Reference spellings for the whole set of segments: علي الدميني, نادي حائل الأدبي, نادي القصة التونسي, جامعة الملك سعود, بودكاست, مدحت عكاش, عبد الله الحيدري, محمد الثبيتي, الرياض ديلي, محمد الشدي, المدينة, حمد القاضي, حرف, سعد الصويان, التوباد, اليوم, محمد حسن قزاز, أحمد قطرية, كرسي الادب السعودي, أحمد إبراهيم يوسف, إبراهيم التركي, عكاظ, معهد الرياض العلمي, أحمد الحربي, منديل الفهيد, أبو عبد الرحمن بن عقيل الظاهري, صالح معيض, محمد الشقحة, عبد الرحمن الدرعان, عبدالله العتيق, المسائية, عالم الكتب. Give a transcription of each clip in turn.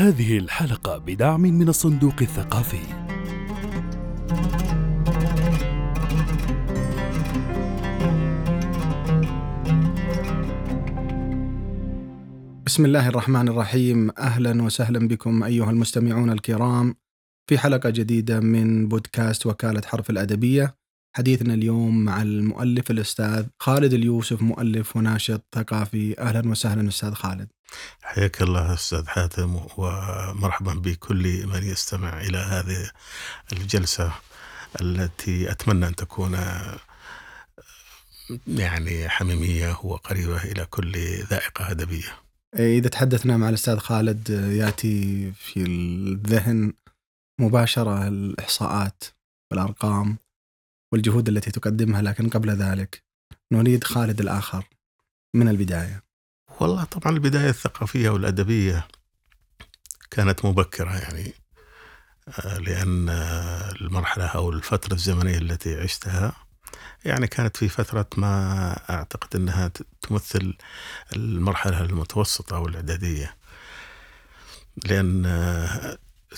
هذه الحلقة بدعم من الصندوق الثقافي. بسم الله الرحمن الرحيم، أهلا وسهلا بكم أيها المستمعون الكرام في حلقة جديدة من بودكاست وكالة حرف الأدبية. حديثنا اليوم مع المؤلف الأستاذ خالد اليوسف، مؤلف وناشط ثقافي. أهلا وسهلا أستاذ خالد. حياك الله أستاذ حاتم، ومرحبا بكل من يستمع إلى هذه الجلسة التي أتمنى أن تكون يعني حميمية وقريبة إلى كل ذائقة أدبية. إذا تحدثنا مع الأستاذ خالد يأتي في الذهن مباشرة الإحصاءات والأرقام والجهود التي تقدمها، لكن قبل ذلك نريد خالد الآخر من البداية. والله طبعا البداية الثقافية والأدبية كانت مبكرة، يعني لأن المرحلة أو الفترة الزمنية التي عشتها يعني كانت في فترة ما أعتقد أنها تمثل المرحلة المتوسطة أو الإعدادية، لأن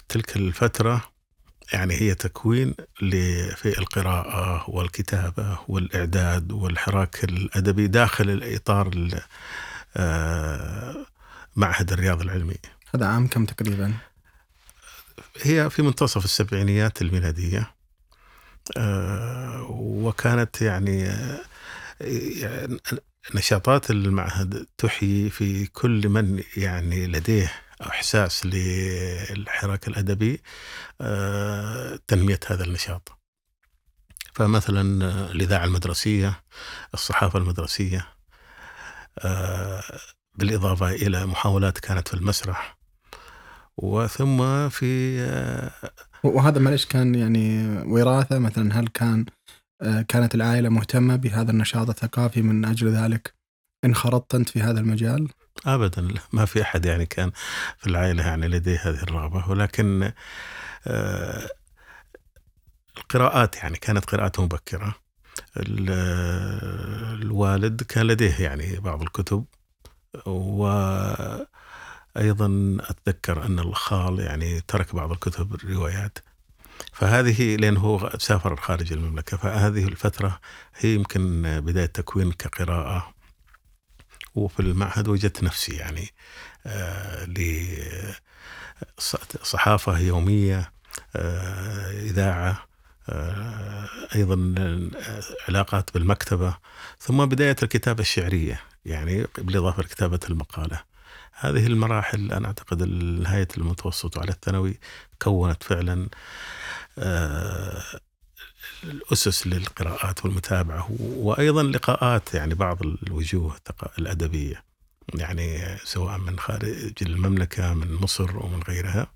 تلك الفترة يعني هي تكوين في القراءة والكتابة والإعداد والحراك الأدبي داخل الإطار معهد الرياض العلمي. هذا عام كم تقريبا؟ هي في منتصف السبعينيات الميلادية، وكانت يعني نشاطات المعهد تحيي في كل من يعني لديه إحساس للحراك الأدبي تنمية هذا النشاط. فمثلا الإذاعة المدرسية، الصحافة المدرسية، بالإضافة إلى محاولات كانت في المسرح وثم في وهذا معلش كان يعني وراثة. مثلا هل كانت العائلة مهتمة بهذا النشاط الثقافي من أجل ذلك انخرطت أنت في هذا المجال؟ أبدا، ما في أحد يعني كان في العائلة يعني لديه هذه الرغبة، ولكن القراءات يعني كانت قراءات مبكرة. الوالد كان لديه يعني بعض الكتب، وأيضا أتذكر أن الخال يعني ترك بعض الكتب الروايات. فهذه لأنه سافر خارج المملكة، فهذه الفترة هي يمكن بداية تكوين كقراءة. وفي المعهد وجدت نفسي يعني لصحافة يومية، إذاعة، أيضا علاقات بالمكتبة، ثم بداية الكتابة الشعرية يعني بالإضافة لكتابة المقالة. هذه المراحل أنا أعتقد نهاية المتوسط وعلى الثانوي كونت فعلا الأسس للقراءات والمتابعة، وأيضا لقاءات يعني بعض الوجوه الأدبية يعني سواء من خارج المملكة، من مصر ومن غيرها.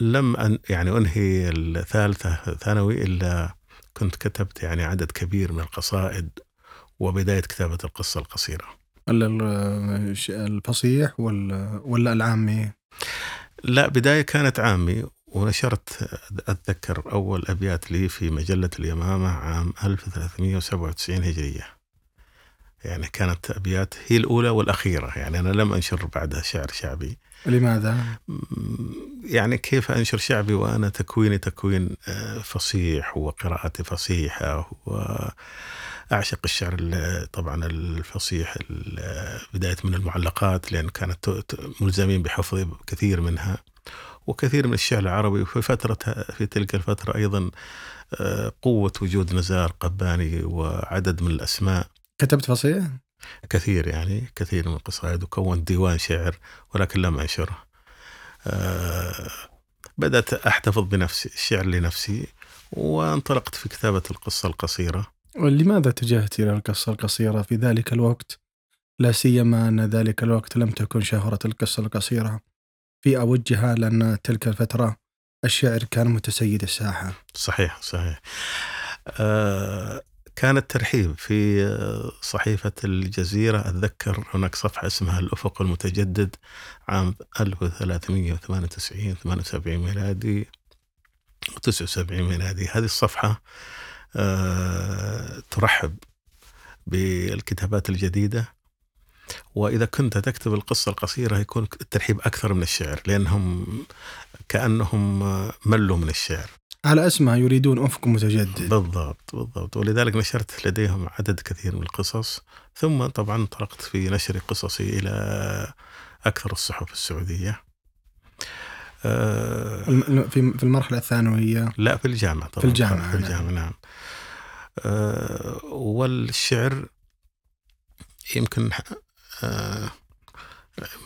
لم يعني أنهي الثالثة ثانوي إلا كنت كتبت يعني عدد كبير من القصائد وبداية كتابة القصة القصيرة. الفصيح ولا العامي؟ لا، بداية كانت عامي، ونشرت أتذكر أول أبيات لي في مجلة اليمامة عام 1397 هجرية. يعني كانت أبيات هي الأولى والأخيرة، يعني أنا لم أنشر بعدها شعر شعبي. لماذا؟ يعني كيف أنشر شعبي وأنا تكوين فصيح وقراءتي فصيحة، وأعشق الشعر طبعا الفصيح، بداية من المعلقات لأن كانت ملزمين بحفظ كثير منها، وكثير من الشعر العربي. في تلك الفترة أيضا قوة وجود نزار قباني وعدد من الأسماء. كتبت فصيح؟ كثير يعني كثير من القصائد، وكونت ديوان شعر ولكن لم أنشره. بدأت أحتفظ بنفسي الشعر لنفسي، وانطلقت في كتابة القصة القصيرة. ولماذا اتجهت إلى القصة القصيرة في ذلك الوقت، لا سيما أن ذلك الوقت لم تكن شهرة القصة القصيرة في أوجها، لأن تلك الفترة الشعر كان متسيد الساحة؟ صحيح. كان الترحيب في صحيفة الجزيرة، أتذكر هناك صفحة اسمها الأفق المتجدد عام 1398 78 ميلادي 79 ميلادي. هذه الصفحة ترحب بالكتابات الجديدة، وإذا كنت تكتب القصة القصيرة يكون الترحيب أكثر من الشعر، لأنهم كأنهم ملوا من الشعر. على أسمها يريدون أفق متجدد. بالضبط بالضبط، ولذلك نشرت لديهم عدد كثير من القصص، ثم طبعا انطلقت في نشر قصصي إلى أكثر الصحف السعودية. في المرحلة الثانوية؟ لا، في الجامعة طبعا. في الجامعة، في الجامعة نعم. والشعر يمكن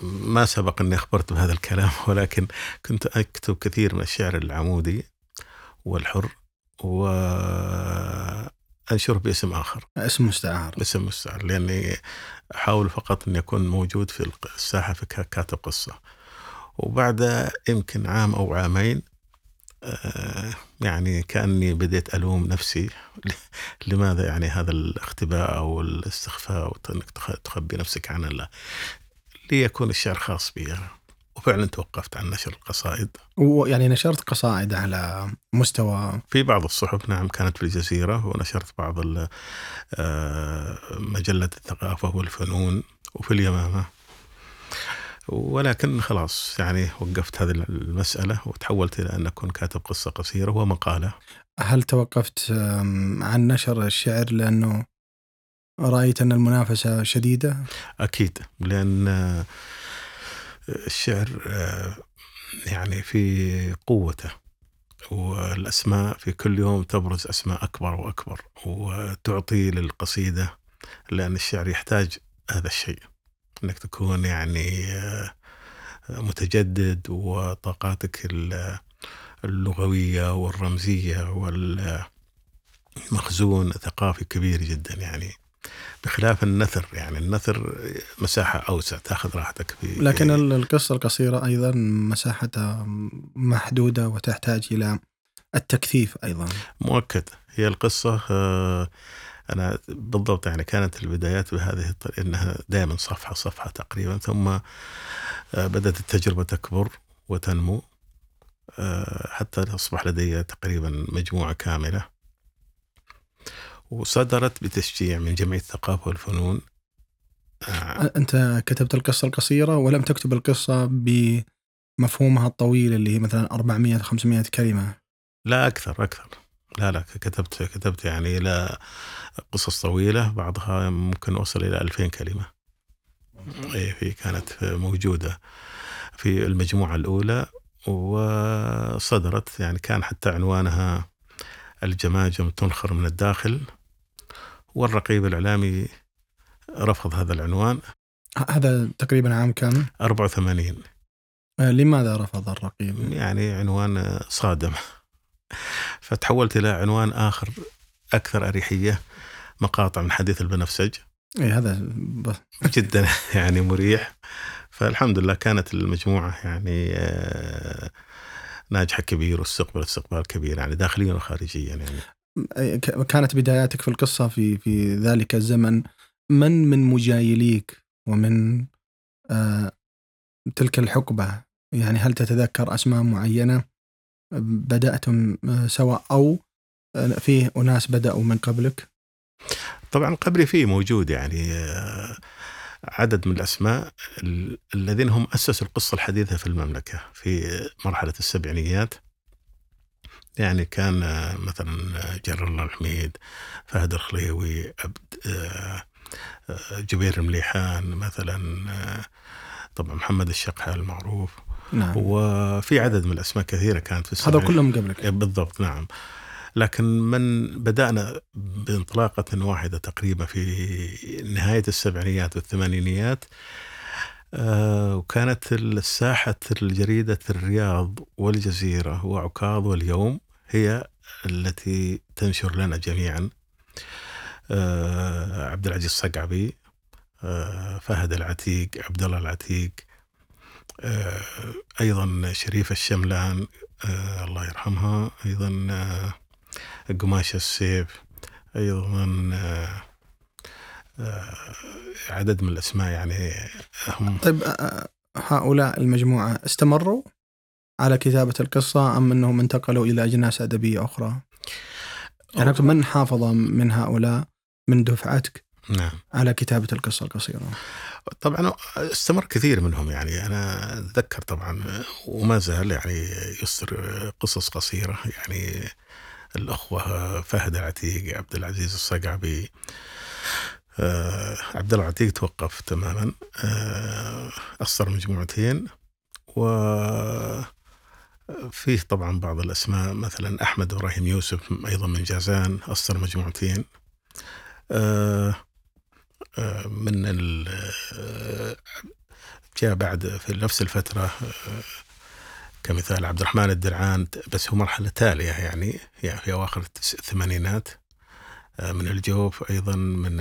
ما سبق أني أخبرت بهذا الكلام، ولكن كنت أكتب كثير من الشعر العمودي والحر، وأنشره باسم آخر، اسم مستعار. اسم مستعار، لأني أحاول فقط أن يكون موجود في الساحة في كاتب قصة. وبعد يمكن عام أو عامين يعني كأني بديت ألوم نفسي لماذا يعني هذا الاختباء أو الاستخفاء وأنك تخبي نفسك عن الله، ليكون الشعر خاص بي. وفعلا توقفت عن نشر القصائد. ويعني نشرت قصائد على مستوى في بعض الصحف؟ نعم، كانت في الجزيرة، ونشرت بعض مجلة الثقافة والفنون، وفي اليمامة، ولكن خلاص يعني وقفت هذه المسألة وتحولت إلى أن أكون كاتب قصة قصيرة ومقالة. هل توقفت عن نشر الشعر لأنه رأيت أن المنافسة شديدة؟ أكيد، لأن الشعر يعني في قوته، والأسماء في كل يوم تبرز أسماء أكبر وأكبر وتعطي للقصيدة، لأن الشعر يحتاج هذا الشيء، أنك تكون يعني متجدد، وطاقاتك اللغوية والرمزية والمخزون ثقافي كبير جدا، يعني بخلاف النثر. يعني النثر مساحة أوسع، تأخذ راحتك فيه، لكن القصة القصيرة أيضا مساحتها محدودة وتحتاج إلى التكثيف أيضا. مؤكد، هي القصة أنا بالضبط يعني كانت البدايات بهذه الطريقة، أنها دائما صفحة صفحة تقريبا، ثم بدأت التجربة تكبر وتنمو حتى أصبح لدي تقريبا مجموعة كاملة، وصدرت بتشجيع من جمعية الثقافة والفنون. أنت كتبت القصة القصيرة ولم تكتب القصة بمفهومها الطويل اللي هي مثلا 400-500 كلمة؟ لا، أكثر. لا كتبت يعني إلى قصص طويلة، بعضها ممكن أوصل إلى 2000 كلمة. في كانت موجودة في المجموعة الأولى، وصدرت يعني كان حتى عنوانها الجماجم تنخر من الداخل، والرقيب الإعلامي رفض هذا العنوان. هذا تقريبا عام كام؟ 84. لماذا رفض الرقيب؟ يعني عنوان صادم، فتحولت إلى عنوان آخر أكثر أريحية، مقاطع من حديث البنفسج. إيه هذا جدا يعني مريح. فالحمد لله كانت المجموعة يعني ناجحة كبير، واستقبال كبير يعني داخليا وخارجيا. يعني كانت بداياتك في القصة في ذلك الزمن، من مجايليك ومن تلك الحقبة؟ يعني هل تتذكر أسماء معينة بدأتم سواء أو فيه أناس بدأوا من قبلك؟ طبعا قبلي فيه موجود يعني عدد من الأسماء الذين هم أسسوا القصة الحديثة في المملكة في مرحلة السبعينيات. يعني كان مثلا جار الله الحميد، فهد الخليوي، جبير المليحان مثلا، طبعا محمد الشقحة المعروف. نعم. وفي عدد من الأسماء كثيرة كانت في السبعينيات. هذا كلهم قبلك؟ بالضبط نعم، لكن من بدأنا بانطلاقة واحدة تقريبا في نهاية السبعينيات والثمانينيات. وكانت الساحة الجريدة الرياض والجزيرة وعكاظ واليوم هي التي تنشر لنا جميعا. عبدالعزيز الصقعبي، فهد العتيق، عبدالله العتيق، أيضا شريف الشملان الله يرحمها، أيضا قماش السيف، أيضا عدد من الأسماء يعني هم. طيب هؤلاء المجموعة استمروا على كتابة القصة أم أنهم انتقلوا إلى أجناس أدبية أخرى؟ يعني من حافظ من هؤلاء من دفعتك؟ نعم. على كتابة القصة القصيرة طبعا استمر كثير منهم، يعني أنا أتذكر طبعا وما زال يعني يصدر قصص قصيرة، يعني الأخوة فهد العتيق، عبدالعزيز الصقعبي، عبدالله العتيق توقف تماما، أصدر مجموعتين، وفيه طبعا بعض الأسماء مثلا أحمد إبراهيم يوسف أيضا من جازان أصدر مجموعتين. من جاء بعد في نفس الفترة كمثال عبد الرحمن الدرعان، بس هو مرحلة تالية يعني في أواخر الثمانينات، من الجوف أيضا، من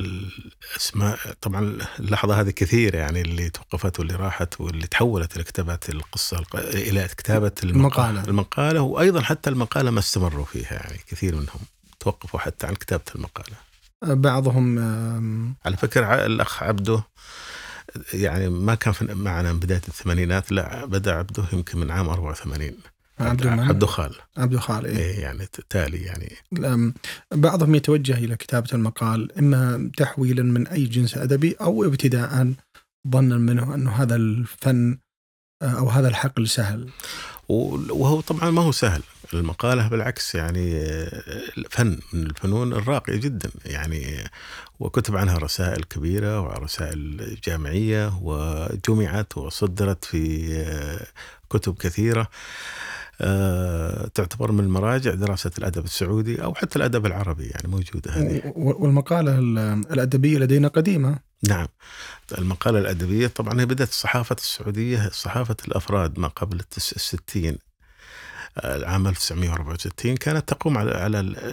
الأسماء. طبعا اللحظة هذه كثير يعني اللي توقفت واللي راحت واللي تحولت لكتابة القصة إلى كتابة المقالة، وأيضا حتى المقالة ما استمروا فيها، يعني كثير منهم توقفوا حتى عن كتابة المقالة. بعضهم على فكرة الأخ عبده يعني ما كان معنا من بداية الثمانينات، لا بدأ عبده يمكن من عام 84. عبده خال إيه يعني تالي يعني. بعضهم يتوجه إلى كتابة المقال إما تحويلا من أي جنس أدبي أو ابتداء ظنا منه أنه هذا الفن أو هذا الحقل سهل، وهو طبعا ما هو سهل. المقالة بالعكس يعني فن من الفنون الراقية جدا يعني، وكتب عنها رسائل كبيرة ورسائل جامعية وجمعت وصدرت في كتب كثيرة، تعتبر من المراجع دراسة الأدب السعودي أو حتى الأدب العربي يعني موجودة هذه. والمقالة الأدبية لدينا قديمة. نعم، المقالة الأدبية طبعا هي بدأت الصحافة السعودية، صحافة الأفراد ما قبل 1960، العام 1964 كانت تقوم على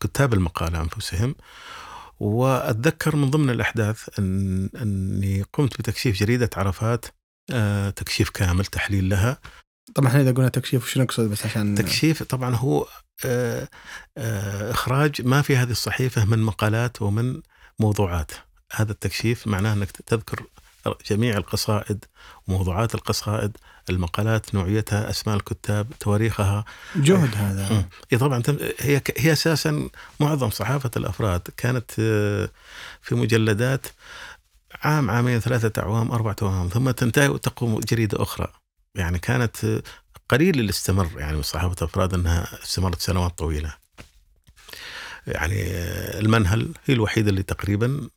كتاب المقالة أنفسهم. وأتذكر من ضمن الأحداث أني قمت بتكشيف جريدة عرفات، تكشيف كامل تحليل لها. طبعا احنا إذا قلنا تكشيف وش نقصد؟ بس عشان تكشيف طبعا هو إخراج ما في هذه الصحيفة من مقالات ومن موضوعات. هذا التكشيف معناه أنك تذكر جميع القصائد وموضوعات القصائد، المقالات، نوعيتها، أسماء الكتاب، تواريخها. جهد هذا. طبعا هي أساسا معظم صحافة الأفراد كانت في مجلدات عام، عامين، 3 أعوام، 4 أعوام، ثم تنتهي وتقوم جريدة أخرى. يعني كانت قليل اللي استمر يعني من صحافة الأفراد أنها استمرت سنوات طويلة. يعني المنهل هي الوحيدة اللي تقريبا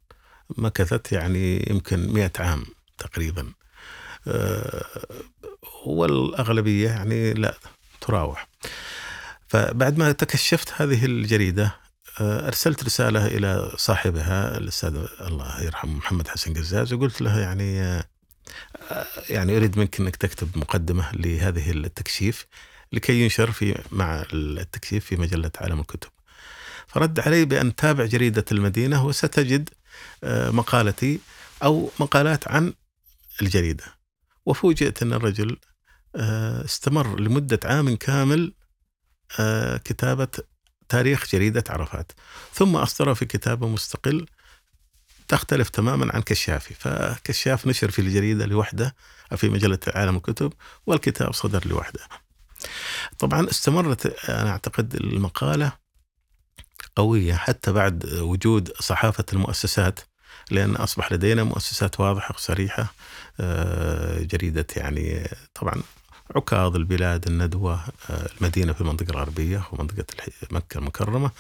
مكثت يعني يمكن 100 عام تقريبا، والأغلبية يعني لا تراوح. فبعد ما تكشفت هذه الجريدة أرسلت رسالة إلى صاحبها الأستاذ الله يرحمه محمد حسن قزاز، وقلت له يعني أريد منك أنك تكتب مقدمة لهذه التكشيف لكي ينشر مع التكشيف في مجلة عالم الكتب. فرد علي بأن تابع جريدة المدينة وستجد مقالتي أو مقالات عن الجريدة. وفوجئت أن الرجل استمر لمدة عام كامل كتابة تاريخ جريدة عرفات، ثم أصدر في كتابه مستقل تختلف تماما عن كشافي. فكشاف نشر في الجريدة لوحده في مجلة عالم الكتب، والكتاب صدر لوحده. طبعا استمرت أنا أعتقد المقالة قوية حتى بعد وجود صحافة المؤسسات، لأن أصبح لدينا مؤسسات واضحة وصريحة. جريدة يعني طبعا عكاظ، البلاد، الندوة، المدينة في المنطقة الغربية ومنطقة مكة المكرمة،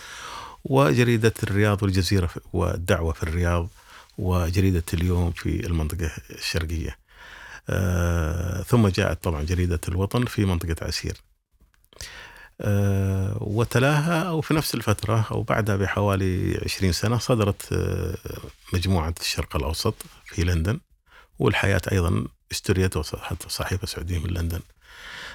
وجريدة الرياض والجزيرة والدعوة في الرياض، وجريدة اليوم في المنطقة الشرقية، ثم جاءت طبعا جريدة الوطن في منطقة عسير، وتلاها أو في نفس الفترة أو بعدها بحوالي 20 سنة صدرت مجموعة الشرق الأوسط في لندن، والحياة أيضا استوريت وحتى صحيفة سعودية من لندن.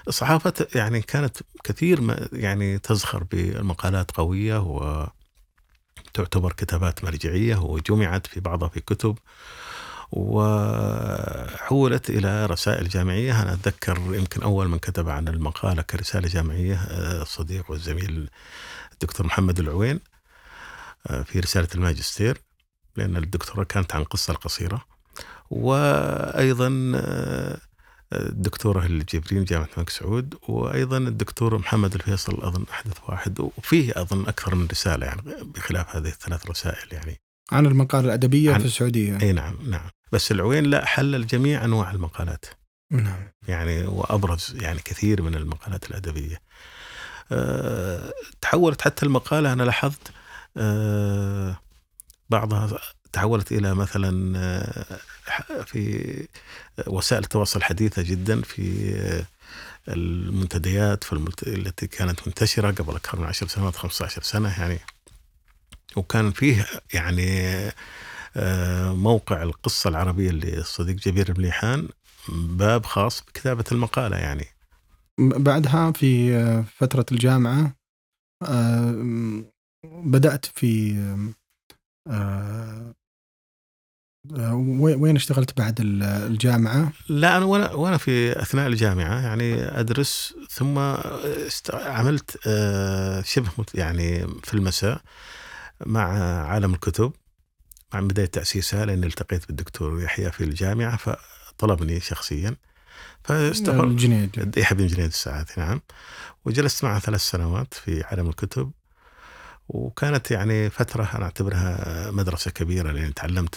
الصحافة يعني كانت كثير يعني تزخر بالمقالات قوية وتعتبر كتابات مرجعية، وجمعت في بعضها في كتب وحولت إلى رسائل جامعية. أنا أتذكر يمكن أول من كتب عن المقالة كرسالة جامعية الصديق والزميل الدكتور محمد العوين في رسالة الماجستير، لأن الدكتورة كانت عن قصة قصيرة. وأيضا الدكتورة الجبرين جامعة الملك سعود، وأيضا الدكتور محمد الفيصل أظن أحدث واحد، وفيه أظن أكثر من رسالة يعني بخلاف هذه الثلاث رسائل يعني عن المقالة الأدبية في السعودية. أي نعم نعم، بس العوين لا حلل جميع أنواع المقالات. نعم. يعني وأبرز يعني كثير من المقالات الأدبية. تحولت حتى المقالة أنا لاحظت بعضها تحولت إلى مثلا في وسائل التواصل الحديثة جدا، في المنتديات التي كانت منتشرة قبل أكثر من 10 سنوات 15 سنة يعني، وكان فيه يعني موقع القصة العربية للصديق جبير المليحان باب خاص بكتابة المقالة يعني. بعدها في فترة الجامعة بدأت في وين اشتغلت بعد الجامعة؟ لا أنا وأنا في أثناء الجامعة يعني أدرس، ثم عملت شبه يعني في المساء مع عالم الكتب مع بداية تأسيسها، لأن التقيت بالدكتور يحيى في الجامعة فطلبني شخصيا، يحيى بن جنيد السعادي. نعم. وجلست معه 3 سنوات في عالم الكتب، وكانت يعني فترة أنا أعتبرها مدرسة كبيرة، لأن تعلمت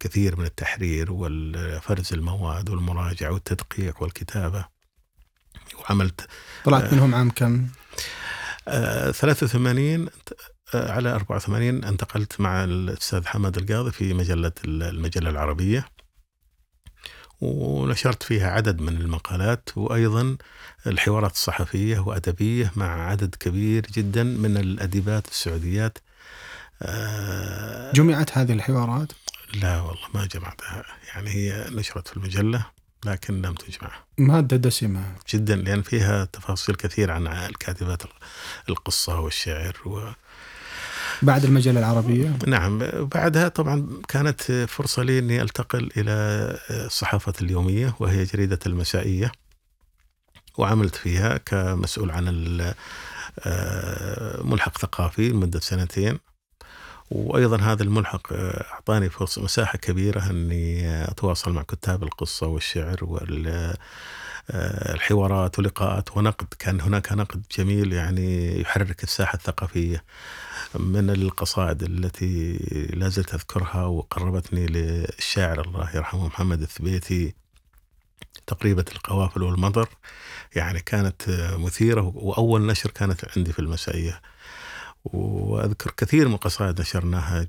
كثير من التحرير والفرز المواد والمراجعة والتدقيق والكتابة. وعملت طلعت منهم عام كم؟ 83 على 84 انتقلت مع الأستاذ حمد القاضي في مجلة المجلة العربية، ونشرت فيها عدد من المقالات وأيضا الحوارات الصحفية وأدبية مع عدد كبير جدا من الأديبات السعوديات. جمعت هذه الحوارات؟ لا والله ما جمعتها، يعني هي نشرت في المجلة لكن لم تجمعها. مادة دسمة جدا، لأن فيها تفاصيل كثير عن الكاتبات القصة والشعر بعد المجلة العربية. نعم. بعدها طبعا كانت فرصة لي أني ألتقل إلى صحافة اليومية وهي جريدة المسائية، وعملت فيها كمسؤول عن الملحق ثقافي لمدة 2 سنين، وأيضا هذا الملحق أعطاني فرصة مساحة كبيرة أني أتواصل مع كتاب القصة والشعر والحوارات ولقاءات ونقد. كان هناك نقد جميل يعني يحرك الساحة الثقافية، من القصائد التي لا زلت أذكرها وقربتني للشاعر الله يرحمه محمد الثبيتي، تقريبة القوافل والمطر، يعني كانت مثيرة. وأول نشر كانت عندي في المسائية، وأذكر كثير من قصائد نشرناها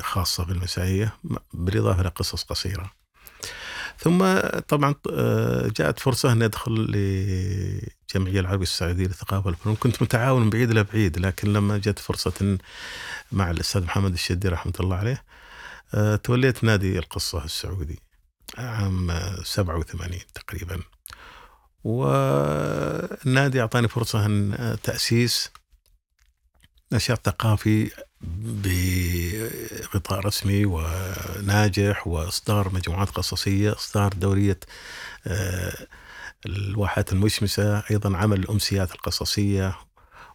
خاصة في المسائية بالإضافة لقصص قصيرة. ثم طبعا جاءت فرصة أن أدخل لجمعية العربية السعودية للثقافة والفنون، كنت متعاون من بعيد لبعيد، لكن لما جت فرصة مع الأستاذ محمد الشدي رحمة الله عليه توليت نادي القصة السعودي عام 87 تقريبا، والنادي أعطاني فرصة أن تأسيس نشاط ثقافي بغطاء رسمي وناجح، وإصدار مجموعات قصصية، إصدار دورية الواحات المشمسة، أيضا عمل الأمسيات القصصية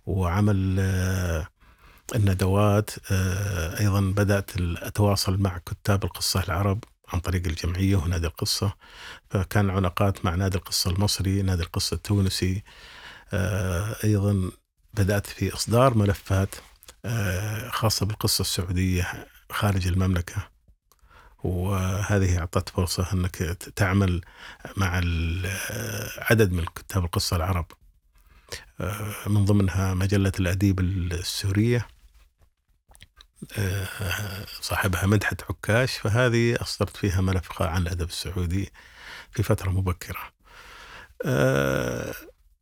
وعمل الندوات. أيضا بدأت أتواصل مع كتاب القصة العرب عن طريق الجمعية ونادي القصة، فكان علاقات مع نادي القصة المصري، نادي القصة التونسي. أيضا بدأت في إصدار ملفات خاصة بالقصة السعودية خارج المملكة، وهذه أعطت فرصة أنك تعمل مع عدد من كتاب القصة العرب، من ضمنها مجلة الأديب السورية صاحبها مدحت عكاش، فهذه أصدرت فيها ملف عن الأدب السعودي في فترة مبكرة.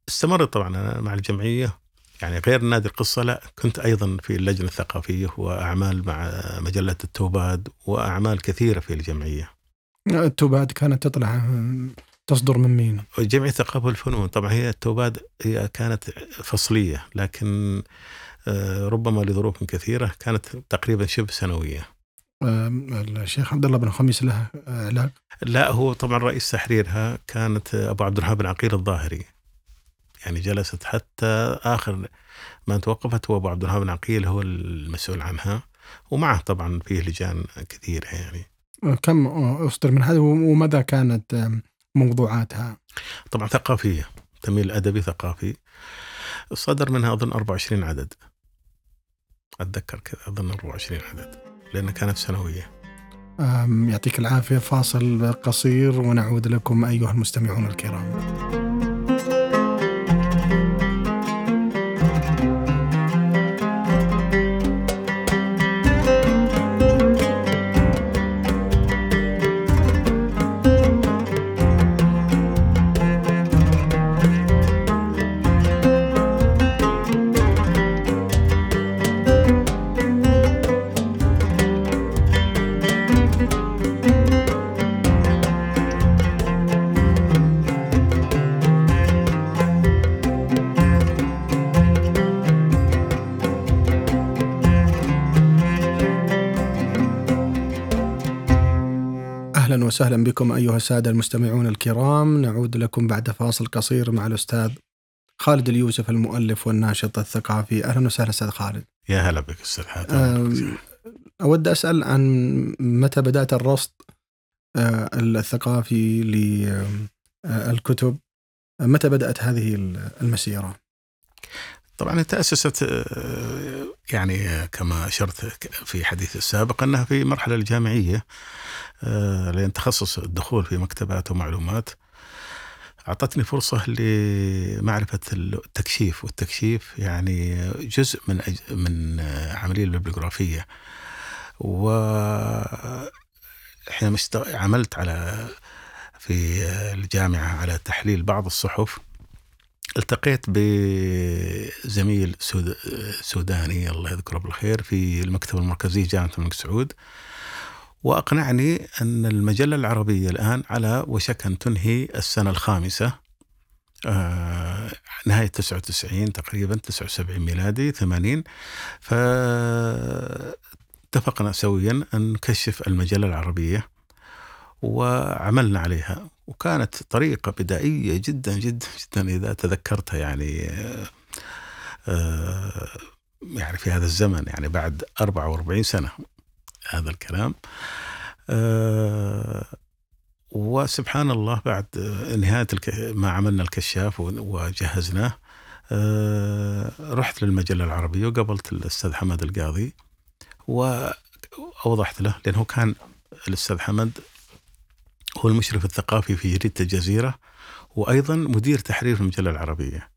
استمرت طبعا أنا مع الجمعية، يعني غير نادي القصة لا، كنت أيضا في اللجنة الثقافية وأعمال مع مجلة التوباد وأعمال كثيرة في الجمعية. التوباد كانت تطلع تصدر من مين؟ جمعية الثقافة والفنون. طبعا هي التوباد هي كانت فصلية، لكن ربما لظروف كثيرة كانت تقريبا شبه سنوية. الشيخ عبد الله بن خميس له علاقة؟ لا، هو طبعا رئيس تحريرها كانت أبو عبد الرحمن بن عقيل الظاهري، يعني جلست حتى آخر ما توقفت، وأبو عبد الرحمن عقيل هو المسؤول عنها، ومعه طبعا فيه لجان كثيرة. يعني كم أصدر من هذا، وماذا كانت موضوعاتها؟ طبعا ثقافية، تميل أدبي ثقافي، صدر منها أظن 24 عدد، أتذكر كذا أظن 24 عدد لأنها كانت سنوية. يعطيك العافية، فاصل قصير ونعود لكم أيها المستمعون الكرام. أهلا وسهلا بكم أيها السادة المستمعون الكرام، نعود لكم بعد فاصل قصير مع الأستاذ خالد اليوسف المؤلف والناشط الثقافي. أهلا وسهلا أستاذ خالد. يا هلا بك أستاذ حاتم. أود أسأل عن متى بدأت الرصد الثقافي للكتب، متى بدأت هذه المسيرة؟ طبعا تأسست يعني كما أشرت في حديث السابق أنها في مرحلة الجامعية، لأن تخصص الدخول في مكتبات ومعلومات أعطتني فرصة لمعرفة التكشيف، والتكشيف يعني جزء من عملية الببليوغرافية. وحينما عملت في الجامعة على تحليل بعض الصحف، التقيت بزميل سوداني الله يذكره بالخير في المكتب المركزي جامعة الملك سعود، وأقنعني أن المجلة العربية الآن على وشك أن تنهي السنة الخامسة، نهاية 99 تقريبا، 79 ميلادي 80. فاتفقنا سويا أن نكشف المجلة العربية وعملنا عليها، وكانت طريقة بدائية جدا جدا جدا إذا تذكرتها، يعني في هذا الزمن، يعني بعد 44 سنة هذا الكلام. وسبحان الله بعد نهاية ما عملنا الكشاف وجهزناه، رحت للمجلة العربية وقابلت الأستاذ حمد القاضي وأوضحت له، لأنه كان الأستاذ حمد هو المشرف الثقافي في جريدة الجزيرة وأيضا مدير تحرير المجلة العربية.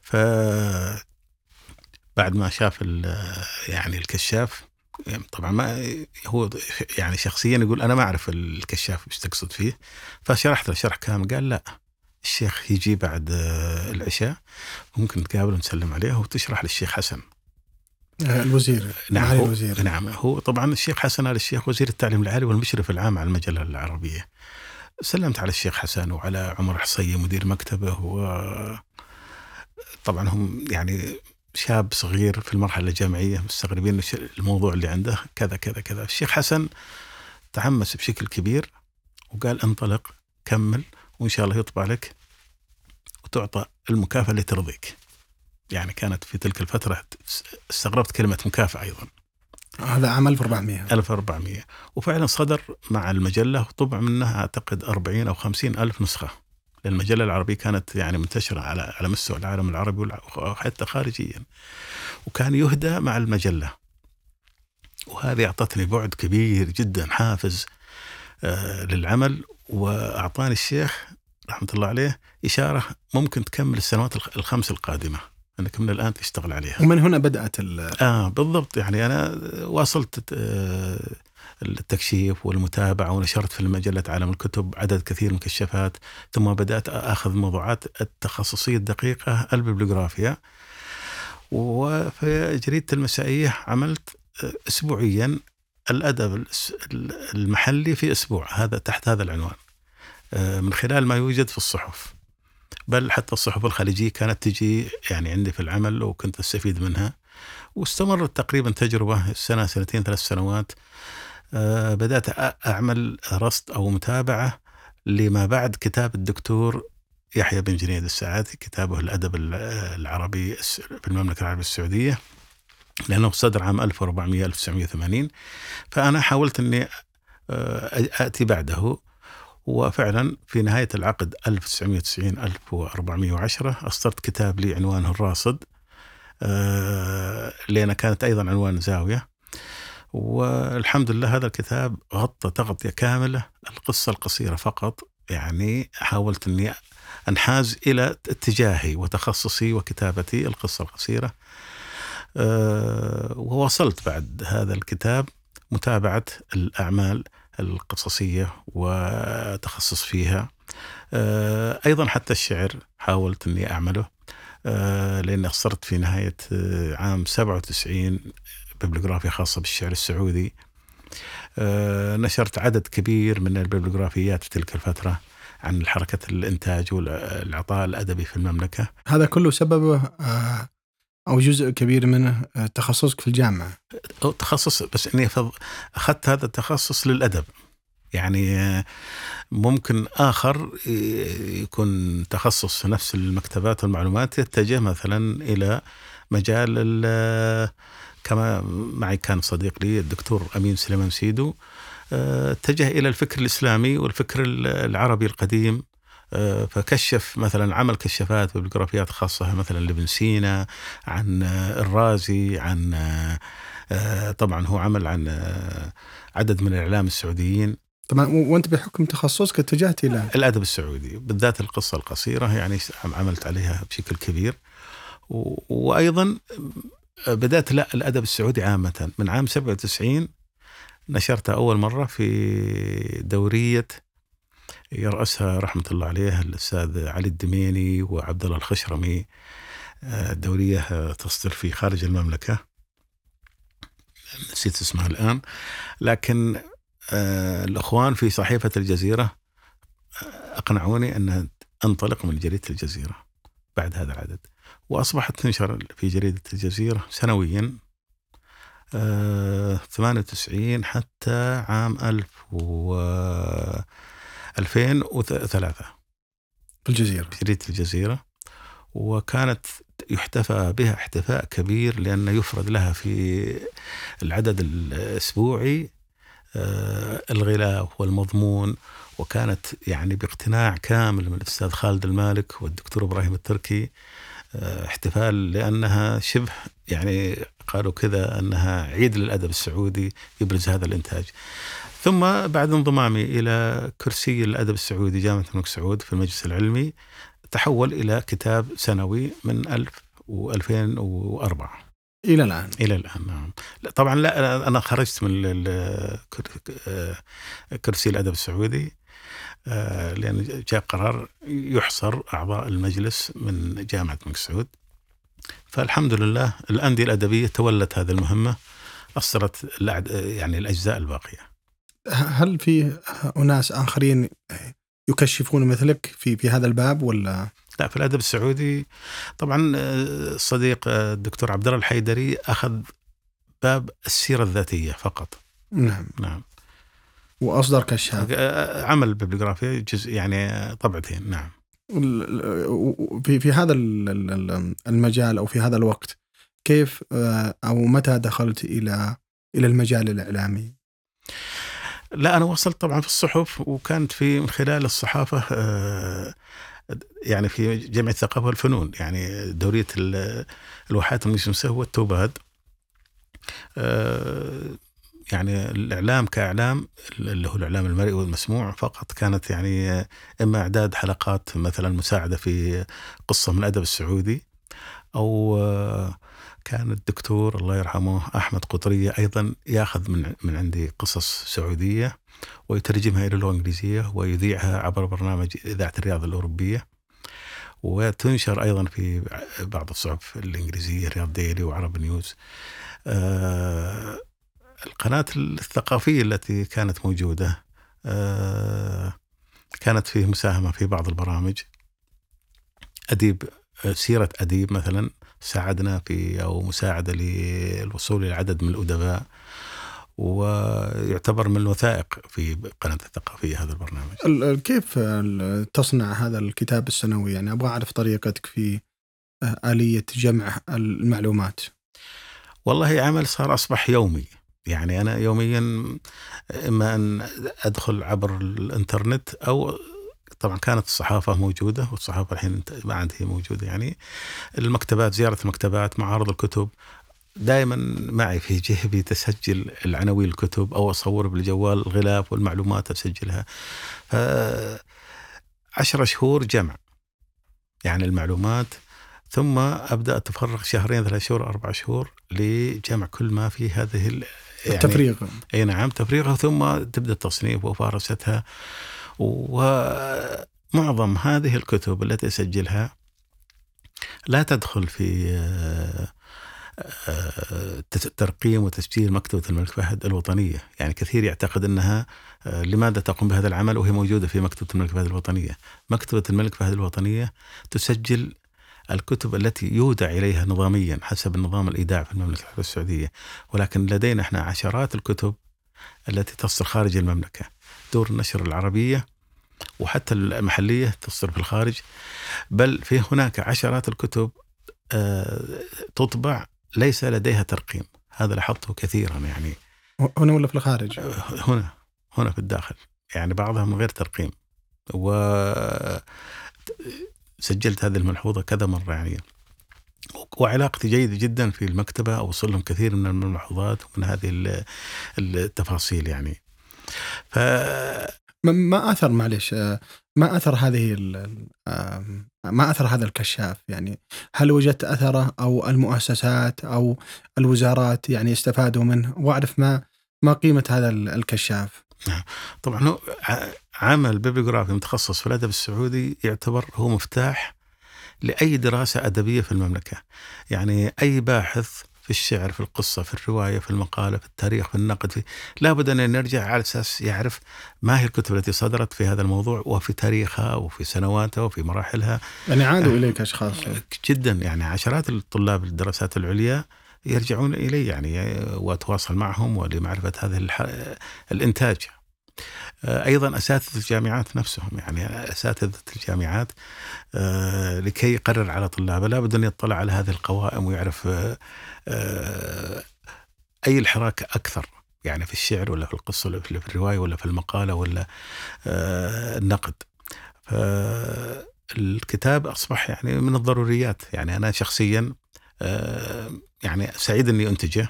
فبعد ما شاف يعني الكشاف، طبعا ما هو يعني شخصيا يقول أنا ما أعرف الكشاف إيش تقصد فيه، فشرحت له شرح كامل. قال لا، الشيخ يجي بعد العشاء، ممكن نتقابل ونسلم عليه وتشرح للشيخ حسن الوزير. نعم الوزير. نعم، هو طبعا الشيخ حسن آل الشيخ وزير التعليم العالي والمشرف العام على المجلة العربية. سلمت على الشيخ حسن وعلى عمر حصي مدير مكتبه، وطبعا هم يعني شاب صغير في المرحلة الجامعية مستغربين الموضوع اللي عنده كذا كذا كذا. الشيخ حسن تحمس بشكل كبير وقال انطلق كمل وإن شاء الله يطبع لك وتعطى المكافأة اللي ترضيك. يعني كانت في تلك الفترة، استغربت كلمة مكافأة أيضا، هذا عام 1400. وفعلا صدر مع المجلة طبع منها أعتقد 40 أو 50 ألف نسخة. المجلة العربية كانت يعني منتشرة على مستوى العالم العربي وحتى خارجيا، وكان يهدى مع المجلة، وهذه أعطتني بعد كبير جدا، حافز للعمل. وأعطاني الشيخ رحمة الله عليه إشارة ممكن تكمل السنوات 5 القادمة، أنك من الآن تشتغل عليها. ومن هنا بدأت بالضبط. يعني أنا واصلت التكشيف والمتابعة، ونشرت في مجلة عالم الكتب عدد كثير من الكشافات، ثم بدأت أخذ موضوعات التخصصية الدقيقة الببليوغرافيا. وفي جريدة المسائية عملت أسبوعيا الأدب المحلي في أسبوع، هذا تحت هذا العنوان، من خلال ما يوجد في الصحف، بل حتى الصحف الخليجية كانت تجي يعني عندي في العمل وكنت أستفيد منها. واستمرت تقريبا تجربة سنة سنتين 3 سنوات. بدأت أعمل رصد أو متابعة لما بعد كتاب الدكتور يحيى بن جنيد السعادي، كتابه الأدب العربي في المملكة العربية السعودية، لأنه صدر عام 1980. فأنا حاولت أني أتي بعده، وفعلا في نهاية العقد 1990-1410 أصدرت كتاب لي عنوانه الراصد، لأنها كانت أيضا عنوان زاوية. والحمد لله هذا الكتاب غطى تغطية كاملة القصة القصيرة فقط، يعني حاولت أني أنحاز إلى اتجاهي وتخصصي وكتابتي القصة القصيرة. ووصلت بعد هذا الكتاب متابعة الأعمال القصصية وتخصص فيها، أيضا حتى الشعر حاولت أني أعمله، لأني أصدرت في نهاية عام 97 ببليغرافيا خاصة بالشعر السعودي. نشرت عدد كبير من الببليغرافيات في تلك الفترة عن حركة الإنتاج والعطاء الأدبي في المملكة. هذا كله سببه أو جزء كبير منه تخصصك في الجامعة؟ تخصص، بس أني أخذت هذا التخصص للأدب، يعني ممكن آخر يكون تخصص نفس المكتبات والمعلومات يتجه مثلا إلى مجال، كما معي كان صديق لي الدكتور أمين سليمان سيدو اتجه إلى الفكر الإسلامي والفكر العربي القديم، فكشف مثلا عمل كشفات وبيوغرافيات خاصة مثلا لابن سينا، عن الرازي، عن طبعا هو عمل عن عدد من الإعلام السعوديين. طبعا وأنت بحكم تخصصك اتجهت إلى الأدب السعودي بالذات القصة القصيرة، يعني عملت عليها بشكل كبير. وأيضا بدأت الأدب السعودي عامة من عام 97 نشرتها أول مرة في دورية يرأسها رحمة الله عليه الأستاذ علي الدميني وعبد الله الخشرمي، الدورية تصدر في خارج المملكة، نسيت اسمها الآن، لكن الأخوان في صحيفة الجزيرة أقنعوني أن أنطلق من جريدة الجزيرة بعد هذا العدد، وأصبحت تنشر في جريدة الجزيرة سنوياً 98 حتى عام 2003 جريدة الجزيرة. وكانت يحتفى بها احتفاء كبير، لأن يفرد لها في العدد الأسبوعي الغلاف والمضمون، وكانت يعني باقتناع كامل من الأستاذ خالد المالك والدكتور إبراهيم التركي احتفال، لأنها شبه يعني قالوا كذا أنها عيد للأدب السعودي يبرز هذا الإنتاج. ثم بعد انضمامي إلى كرسي الادب السعودي جامعة الملك سعود في المجلس العلمي تحول إلى كتاب سنوي من 2004 إلى الآن. نعم طبعا، لا أنا خرجت من كرسي الادب السعودي لأن جاء قرار يحصر أعضاء المجلس من جامعة الملك سعود، فالحمد لله الأندية الأدبية تولت هذه المهمة، أصدرت يعني الأجزاء الباقية. هل في أناس آخرين يكشفون مثلك في هذا الباب ولا؟ لا، في الأدب السعودي طبعا الصديق الدكتور عبد الله الحيدري أخذ باب السيرة الذاتية فقط. نعم. وأصدر كشاف، عمل ببليغرافية جزء يعني طبعتين. نعم. في هذا المجال أو في هذا الوقت كيف أو متى دخلت إلى المجال الإعلامي؟ لا، أنا وصلت طبعا في الصحف، وكانت في من خلال الصحافة يعني في جمعية الثقافة والفنون، يعني دورية الواحات المشمسة والتوباد، يعني الإعلام كإعلام اللي هو الإعلام المرئي والمسموع فقط، كانت يعني إما إعداد حلقات مثلا مساعدة في قصة من الأدب السعودي، أو كان الدكتور الله يرحمه أحمد قطرية أيضا يأخذ من عندي قصص سعودية ويترجمها إلى اللغة الإنجليزية ويذيعها عبر برنامج إذاعة الرياض الأوروبية، وتنشر أيضا في بعض الصحف الإنجليزية، الرياض ديلي وعرب نيوز. القناة الثقافية التي كانت موجودة كانت فيه مساهمة في بعض البرامج، أديب، سيرة أديب مثلا ساعدنا في أو مساعدة للوصول إلى عدد من الأدباء، ويعتبر من الوثائق في قناة الثقافية هذا البرنامج. كيف تصنع هذا الكتاب السنوي؟ يعني أبغى أعرف طريقتك في آلية جمع المعلومات. والله عمل صار أصبح يومي، يعني أنا يوميا إما أن أدخل عبر الإنترنت أو طبعا كانت الصحافة موجودة، والصحافة الحين ما عاد هي موجودة، يعني المكتبات، زيارة المكتبات، معارض الكتب دائما معي في جيبي، تسجل العناوين الكتب أو أصور بالجوال الغلاف والمعلومات أسجلها. 10 شهور جمع يعني المعلومات، ثم أبدأ أتفرغ 2-3 شهور 4 شهور لجمع كل ما في هذه يعني التفريغ. أي نعم، تفريغها، ثم تبدأ التصنيف ومفارستها. ومعظم هذه الكتب التي أسجلها لا تدخل في ترقيم وتسجيل مكتبة الملك فهد الوطنية. يعني كثير يعتقد أنها لماذا تقوم بهذا العمل وهي موجودة في مكتبة الملك فهد الوطنية. مكتبة الملك فهد الوطنية تسجل الكتب التي يودع إليها نظاميا حسب النظام الإيداع في المملكة العربية السعودية، ولكن لدينا احنا عشرات الكتب التي تصدر خارج المملكة، دور النشر العربية وحتى المحلية تصدر في الخارج، بل في هناك عشرات الكتب تطبع ليس لديها ترقيم. هذا لاحظته كثيرا، يعني هنا ولا في الخارج، هنا في الداخل، يعني بعضها من غير ترقيم. وسجلت هذه الملحوظة كذا مرة يعني، وعلاقتي جيدة جدا في المكتبة، أوصل لهم كثير من الملحوظات ومن هذه التفاصيل يعني. ما أثر هذا الكشاف يعني؟ هل وجدت أثره أو المؤسسات أو الوزارات يعني استفادوا منه؟ وأعرف ما قيمة هذا الكشاف. طبعا عمل بيبليوغرافي متخصص في الأدب السعودي يعتبر هو مفتاح لأي دراسة أدبية في المملكة. يعني أي باحث في الشعر، في القصة، في الرواية، في المقالة، في التاريخ، في النقد، لا بد أن نرجع على أساس يعرف ما هي الكتب التي صدرت في هذا الموضوع وفي تاريخها وفي سنواتها وفي مراحلها. يعني عادوا إليك أشخاص جدا، يعني عشرات الطلاب الدراسات العليا يرجعون إلي يعني، وأتواصل معهم ولمعرفة هذه الإنتاج. أيضا أساتذة الجامعات نفسهم، يعني أساتذة الجامعات لكي يقرر على طلابه لا بد أن يطلع على هذه القوائم ويعرف أي الحراك أكثر، يعني في الشعر ولا في القصة ولا في الرواية ولا في المقالة ولا النقد. فالكتاب أصبح يعني من الضروريات. يعني أنا شخصيا يعني سعيد أني أنتجه،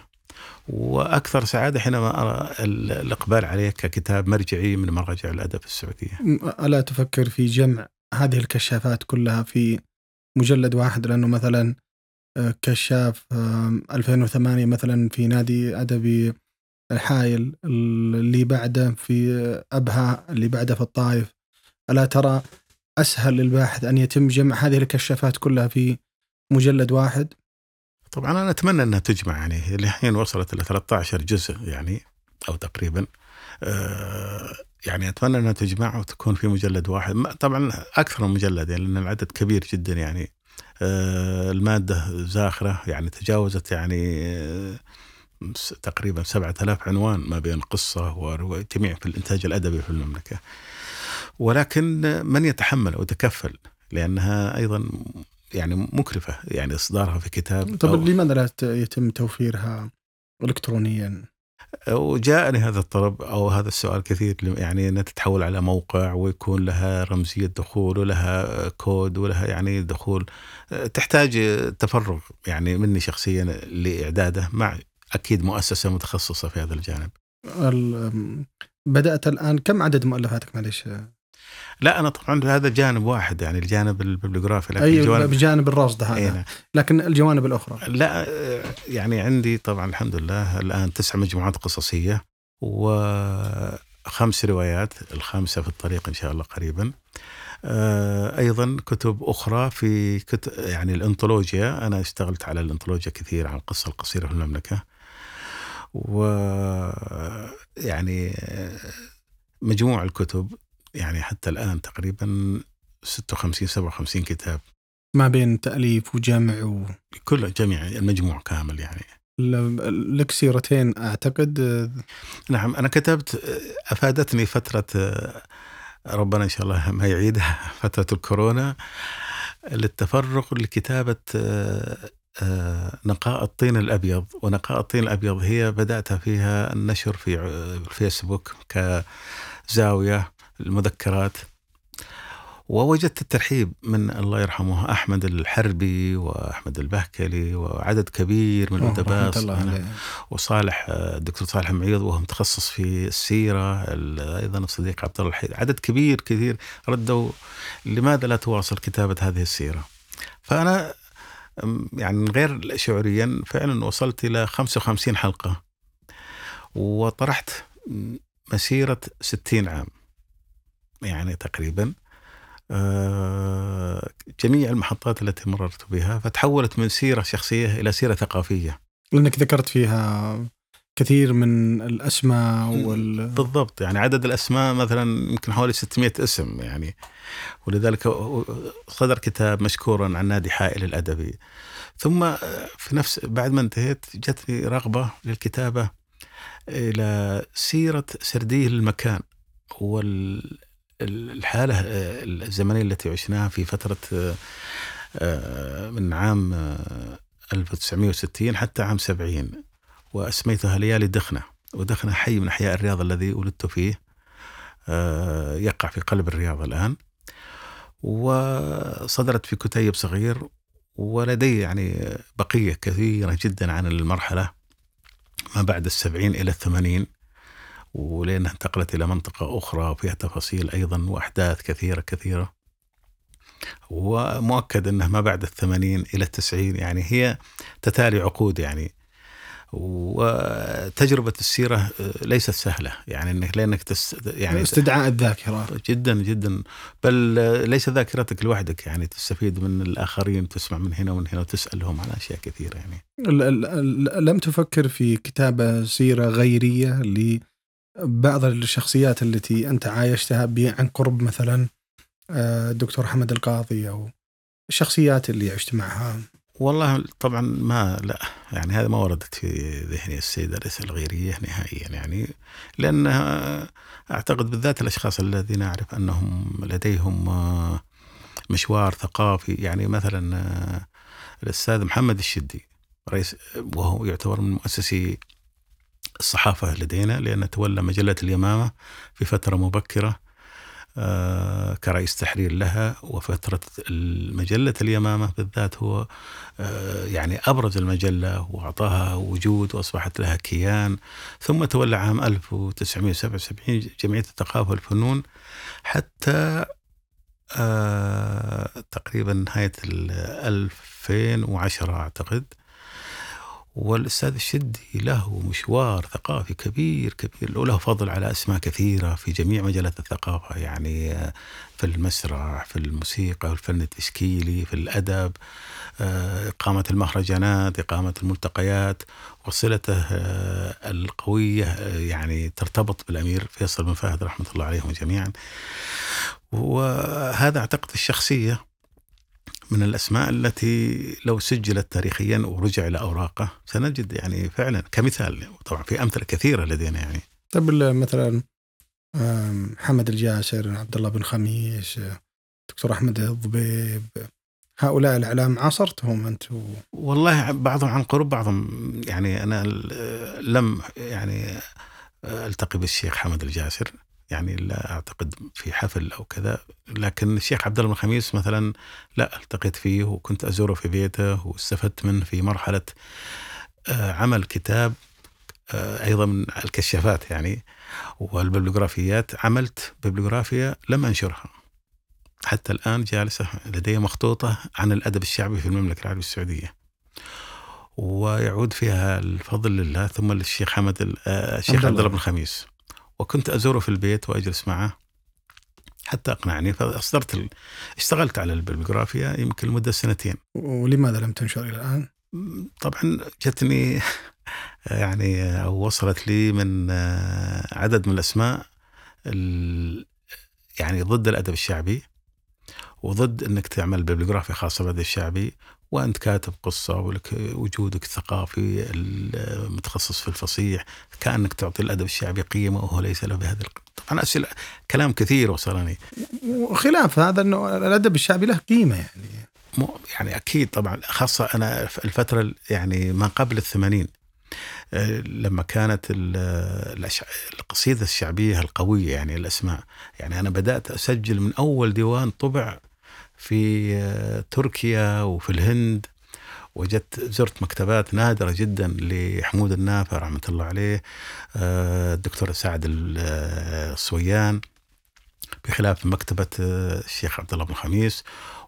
وأكثر سعادة حينما أرى الإقبال عليه ككتاب مرجعي من مراجع الأدب السعودية. ألا تفكر في جمع هذه الكشافات كلها في مجلد واحد؟ لأنه مثلا كشاف 2008 مثلا في نادي أدبي الحائل، اللي بعده في أبها، اللي بعده في الطائف. ألا ترى أسهل للباحث أن يتم جمع هذه الكشافات كلها في مجلد واحد؟ طبعا أنا أتمنى أنها تجمع، يعني الحين وصلت إلى 13 جزء يعني أو تقريبا، يعني أتمنى أنها تجمع وتكون في مجلد واحد، طبعا أكثر من مجلد يعني، لأن العدد كبير جدا يعني. المادة زاخرة يعني، تجاوزت يعني تقريبا 7000 عنوان ما بين قصة وجميع في الإنتاج الأدبي في المملكة، ولكن من يتحمل وتكفل، لأنها أيضا يعني مكلفة يعني إصدارها في كتاب. طب لماذا لا يتم توفيرها إلكترونيا؟ وجاءني هذا الطلب أو هذا السؤال كثير، يعني أنها تتحول على موقع ويكون لها رمزية دخول ولها كود ولها يعني دخول، تحتاج تفرغ يعني مني شخصيا لإعداده مع أكيد مؤسسة متخصصة في هذا الجانب. بدأت الآن. كم عدد مؤلفاتك معليش؟ لا أنا طبعا هذا جانب واحد يعني، الجانب الببليوغرافي، لكن الجانب الراصد هذا أينا. لكن الجوانب الأخرى لا، يعني عندي طبعا الحمد لله الآن 9 مجموعات قصصية و5 روايات، الخامسة في الطريق إن شاء الله قريبا. أيضا كتب أخرى في يعني الأنطولوجيا، أنا اشتغلت على الأنطولوجيا كثير، على القصة القصيرة في المملكة، ويعني مجموع الكتب يعني حتى الآن تقريبا 56-57 كتاب ما بين تأليف وجمع كل جميع المجموع كامل يعني. لك سيرتين أعتقد. نعم، أنا كتبت أفادتني فترة، ربنا إن شاء الله ما يعيدها، فترة الكورونا، للتفرغ لكتابة نقاء الطين الأبيض. ونقاء الطين الأبيض هي بدأت فيها النشر في الفيسبوك كزاوية المذكرات، ووجدت الترحيب من الله يرحمه أحمد الحربي وأحمد البهكلي وعدد كبير من الأدباء، وصالح الدكتور صالح معيض وهو متخصص في السيرة، أيضا الصديق عبدالله العتيق، عدد كبير ردوا لماذا لا تواصل كتابة هذه السيرة. فأنا يعني غير شعوريا فعلا وصلت إلى 55 حلقة وطرحت مسيرة 60 عام يعني تقريبا، جميع المحطات التي مررت بها، فتحولت من سيرة شخصية إلى سيرة ثقافية. لأنك ذكرت فيها كثير من الأسماء بالضبط، يعني عدد الأسماء مثلا يمكن حوالي 600 اسم يعني، ولذلك صدر كتاب مشكورا عن نادي حائل الأدبي. ثم في نفس بعد ما انتهيت جتني رغبة للكتابة إلى سيرة سرديه للمكان والحالة الزمنية التي عشناها في فترة من عام 1960 حتى عام 70، وأسميتها ليالي دخنة. ودخنة حي من أحياء الرياض الذي ولدت فيه، يقع في قلب الرياض الآن، وصدرت في كتيب صغير، ولدي يعني بقية كثيرة جدا عن المرحلة ما بعد 70 إلى 80، ولأنها انتقلت إلى منطقة أخرى فيها تفاصيل أيضا وأحداث كثيرة، ومؤكد أنها ما بعد 80 إلى 90 يعني هي تتالي عقود يعني. وتجربة السيرة ليست سهلة يعني، لأنك يعني استدعاء الذاكرة جدا، بل ليس ذاكرتك لوحدك يعني، تستفيد من الآخرين، تسمع من هنا ومن هنا وتسألهم عن أشياء كثيرة يعني. لم تفكر في كتابة سيرة غيرية لبعض الشخصيات التي أنت عايشتها عن قرب، مثلا دكتور حمد القاضي أو الشخصيات اللي عشت معها؟ والله طبعا لا يعني هذا ما وردت في ذهني السيدة ليس الغيرية نهائيا يعني، لأنها أعتقد بالذات الأشخاص الذين أعرف أنهم لديهم مشوار ثقافي، يعني مثلا الأستاذ محمد الشدي رئيس، وهو يعتبر من مؤسسي الصحافة لدينا، لأنه تولى مجلة اليمامة في فترة مبكرة كرئيس تحرير لها، وفترة مجلة اليمامة بالذات هو يعني أبرز المجلة وأعطاها وجود وأصبحت لها كيان. ثم تولى عام 1977 جمعية الثقافة والفنون حتى تقريبا نهاية 2010 أعتقد. والأستاذ الشدي له مشوار ثقافي كبير وله فضل على أسماء كثيرة في جميع مجالات الثقافة، يعني في المسرح، في الموسيقى، في الفن التشكيلي، في الأدب، إقامة المهرجانات، إقامة الملتقيات، وصلته القوية يعني ترتبط بالأمير فيصل بن فهد رحمة الله عليهم جميعا. وهذا أعتقد الشخصية من الأسماء التي لو سجلت تاريخيا ورجع إلى أوراقه سنجد يعني فعلا كمثال، طبعا في أمثلة كثيرة لدينا يعني. طب مثلا حمد الجاسر، عبد الله بن خميس، دكتور أحمد الضبيب، هؤلاء الإعلام عاصرتهم أنت؟ والله بعضهم عن قرب، بعضهم يعني أنا لم يعني ألتقي بالشيخ حمد الجاسر يعني لا أعتقد في حفل أو كذا، لكن الشيخ عبد الله بن خميس مثلا لا التقيت فيه، وكنت أزوره في بيته واستفدت منه في مرحلة عمل كتاب أيضا من الكشافات يعني والببليوغرافيات. عملت ببليوغرافية لم أنشرها حتى الآن، جالسة لدي مخطوطة عن الأدب الشعبي في المملكة العربية السعودية، ويعود فيها الفضل لله ثم للشيخ الشيخ عبد الله بن خميس. وكنت أزوره في البيت وأجلس معه حتى أقنعني، فأصدرت اشتغلت على الببليوغرافيا يمكن لمدة 2 سنين. ولماذا لم تنشر إلى الآن؟ طبعا جتني يعني أو وصلت لي من عدد من الأسماء يعني ضد الأدب الشعبي، وضد أنك تعمل ببليوغرافيا خاصة بالأدب الشعبي وأنت كاتب قصة ولك وجودك الثقافي المتخصص في الفصيح، كأنك تعطي الأدب الشعبي قيمة وهو ليس له بهذا طبعا أسئلة كلام كثير وصلني. وخلاف هذا أنه الأدب الشعبي له قيمة يعني، يعني أكيد طبعا، خاصة أنا في الفترة يعني ما قبل الثمانين لما كانت القصيدة الشعبية القوية، يعني الأسماء، يعني أنا بدأت أسجل من أول ديوان طبع في تركيا وفي الهند، زرت مكتبات نادرة جدا لحمود النافع رحمة الله عليه، الدكتور سعد الصويان، بخلاف مكتبة الشيخ عبد الله بن خميس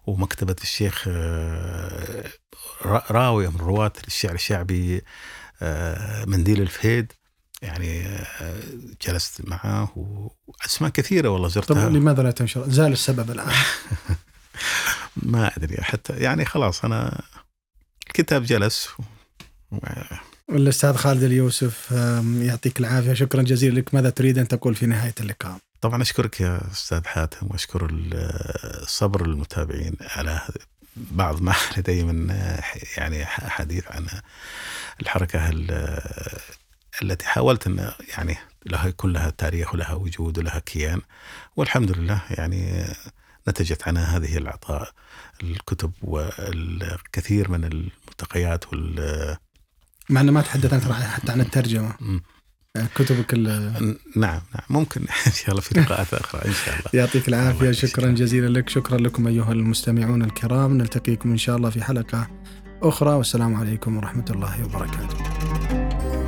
ومكتبة الشيخ راوية من رواة الشعر الشعبي منديل الفهيد، يعني جلست معه وأسماء كثيرة والله زرتها. طب لماذا لا تنشر؟ زال السبب الآن؟ ما أدري، حتى يعني خلاص أنا الكتاب جلس. الأستاذ خالد اليوسف يعطيك العافية، شكرا جزيلا لك. ماذا تريد أن تقول في نهاية اللقاء؟ طبعا أشكرك يا أستاذ حاتم، وأشكر الصبر المتابعين على بعض ما لدي من يعني حديث عن الحركة التي حاولت أن يعني لها كلها تاريخ ولها وجود ولها كيان، والحمد لله يعني نتجت عنها هذه العطاء الكتب والكثير من الملتقيات مع أنه ما تحدثت حتى عن الترجمة كتبك نعم ممكن إن شاء الله في لقاءات أخرى إن شاء الله. يعطيك العافية، شكرا جزيلا لك. شكرا لكم أيها المستمعون الكرام، نلتقيكم إن شاء الله في حلقة أخرى، والسلام عليكم ورحمة الله وبركاته.